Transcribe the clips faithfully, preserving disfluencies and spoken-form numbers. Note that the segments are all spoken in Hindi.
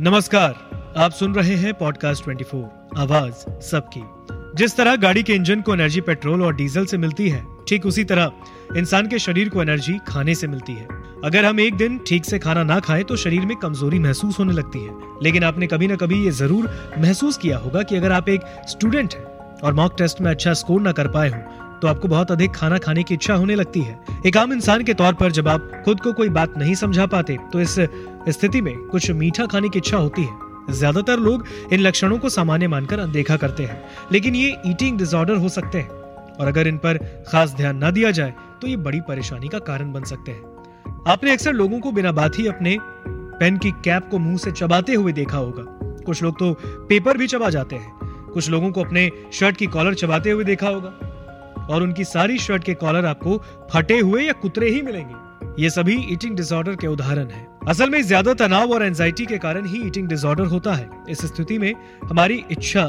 नमस्कार, आप सुन रहे हैं पॉडकास्ट चौबीस आवाज सबकी। जिस तरह गाड़ी के इंजन को एनर्जी पेट्रोल और डीजल से मिलती है, ठीक उसी तरह इंसान के शरीर को एनर्जी खाने से मिलती है। अगर हम एक दिन ठीक से खाना ना खाएं तो शरीर में कमजोरी महसूस होने लगती है। लेकिन आपने कभी ना कभी ये जरूर महसूस किया होगा कि अगर आप एक स्टूडेंट हैं और मॉक टेस्ट में अच्छा स्कोर ना कर पाए हो तो आपको बहुत अधिक खाना खाने की इच्छा होने लगती है। एक आम इंसान के तौर पर जब आप खुद को कोई बात नहीं समझा पाते तो इस स्थिति में कुछ मीठा खाने की इच्छा होती है। ज्यादातर लोग इन लक्षणों को सामान्य मानकर अनदेखा करते हैं, लेकिन ये ईटिंग डिसऑर्डर हो सकते हैं और अगर इन पर खास ध्यान न दिया जाए तो ये बड़ी परेशानी का कारण बन सकते हैं। आपने अक्सर लोगों को बिना बात ही अपने पेन की कैप को मुंह से चबाते हुए देखा होगा। कुछ लोग तो पेपर भी चबा जाते हैं। कुछ लोगों को अपने शर्ट की कॉलर चबाते हुए देखा होगा और उनकी सारी शर्ट के कॉलर आपको फटे हुए या कुतरे ही मिलेंगे। ये सभी ईटिंग डिसऑर्डर के उदाहरण हैं। असल में ज्यादा तनाव और एंजाइटी के कारण ही ईटिंग डिसऑर्डर होता है। इस स्थिति में हमारी इच्छा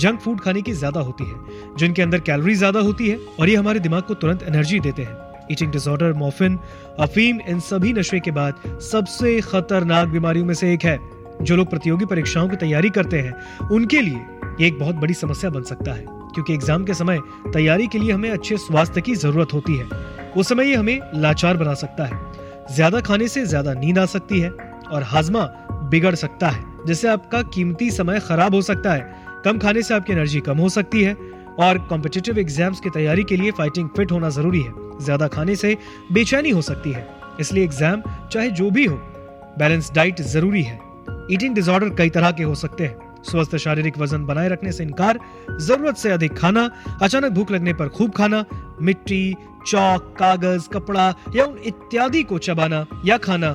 जंक फूड खाने की ज्यादा होती है, जिनके अंदर कैलोरी ज्यादा होती है और ये हमारे दिमाग को तुरंत एनर्जी देते हैं। ईटिंग डिसऑर्डर मॉर्फिन, अफीम, इन सभी नशे के बाद सबसे खतरनाक बीमारियों में से एक है। जो लोग प्रतियोगी परीक्षाओं की तैयारी करते हैं उनके लिए ये एक बहुत बड़ी समस्या बन सकता है, क्योंकि एग्जाम के समय तैयारी के लिए हमें अच्छे स्वास्थ्य की जरूरत होती है। उस समय ये हमें लाचार बना सकता है। ज्यादा खाने से ज्यादा नींद आ सकती है और हाजमा बिगड़ सकता है, जिससे आपका कीमती समय खराब हो सकता है। कम खाने से आपकी एनर्जी कम हो सकती है और कॉम्पिटिटिव एग्जाम्स की तैयारी के लिए फाइटिंग फिट होना जरूरी है। ज्यादा खाने से बेचैनी हो सकती है, इसलिए एग्जाम चाहे जो भी हो, बैलेंस डाइट जरूरी है। ईटिंग डिसऑर्डर कई तरह के हो सकते हैं। स्वस्थ शारीरिक वजन बनाए रखने से इनकार, जरूरत से अधिक खाना, अचानक भूख लगने पर खूब खाना, मिट्टी, चौक, कागज, कपड़ा या उन इत्यादि को चबाना या खाना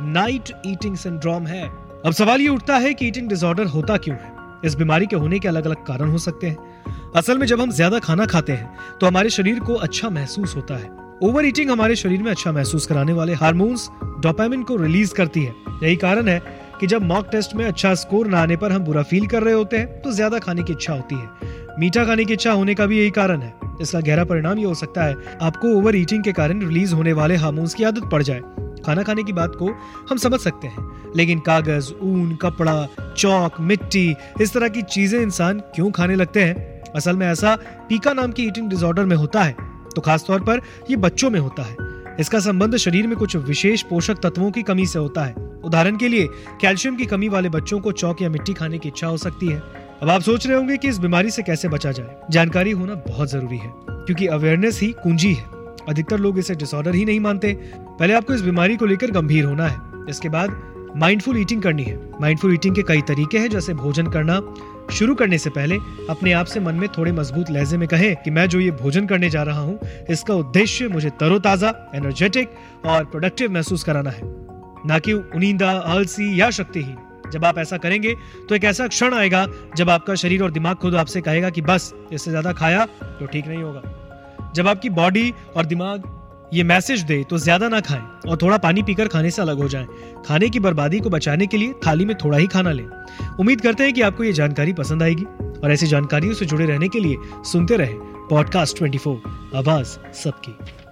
नाइट ईटिंग सिंड्रोम है। अब सवाल ये उठता है कि ईटिंग डिसऑर्डर होता क्यों है? इस बीमारी के होने के अलग अलग कारण हो सकते हैं। असल में जब हम ज्यादा खाना खाते हैं तो हमारे शरीर को अच्छा महसूस होता है। ओवर ईटिंग हमारे शरीर में अच्छा महसूस कराने वाले हार्मोन्स डोपामिन को रिलीज करती है। यही कारण है कि जब मॉक टेस्ट में अच्छा स्कोर ना आने पर हम बुरा फील कर रहे होते हैं तो ज्यादा खाने की इच्छा होती है। मीठा खाने की इच्छा होने का भी यही कारण है। इसका गहरा परिणाम ये हो सकता है आपको ओवर ईटिंग के कारण रिलीज होने वाले हार्मोन्स की आदत पड़ जाए। खाना खाने की बात को हम समझ सकते हैं, लेकिन कागज, ऊन, कपड़ा, चौक, मिट्टी, इस तरह की चीजें इंसान क्यों खाने लगते हैं? असल में ऐसा पीका नाम की ईटिंग डिसऑर्डर में होता है, तो खासतौर पर ये बच्चों में होता है। इसका संबंध शरीर में कुछ विशेष पोषक तत्वों की कमी से होता है। उदाहरण के लिए कैल्शियम की कमी वाले बच्चों को चौक या मिट्टी खाने की इच्छा हो सकती है। अब आप सोच रहे होंगे कि इस बीमारी से कैसे बचा जाए। जानकारी होना बहुत जरूरी है, क्योंकि अवेयरनेस ही कुंजी है। अधिकतर लोग इसे डिसऑर्डर ही नहीं मानते। पहले आपको इस बीमारी को लेकर गंभीर होना है। इसके बाद माइंडफुल ईटिंग करनी है। माइंडफुल ईटिंग के कई तरीके हैं, जैसे भोजन करना। शुरू करने से पहले अपने आप से मन में थोड़े मजबूत लहजे में कहें कि मैं जो ये भोजन करने जा रहा हूँ, इसका उद्देश्य मुझे तरोताजा, एनर्जेटिक और प्रोडक्टिव महसूस कराना है, ना कि उनींदा, आलसी या शक्तिहीन। जब आप ऐसा करेंगे तो एक ऐसा क्षण आएगा जब आपका शरीर और दिमाग खुद आपसे कहेगा कि बस, इससे ज्यादा खाया तो ठीक नहीं होगा। जब आपकी बॉडी और दिमाग ये मैसेज दे तो ज्यादा ना खाएं और थोड़ा पानी पीकर खाने से अलग हो जाएं। खाने की बर्बादी को बचाने के लिए थाली में थोड़ा ही खाना लें। उम्मीद करते हैं कि आपको ये जानकारी पसंद आएगी और ऐसी जानकारियों से जुड़े रहने के लिए सुनते रहें पॉडकास्ट चौबीस आवाज सबकी।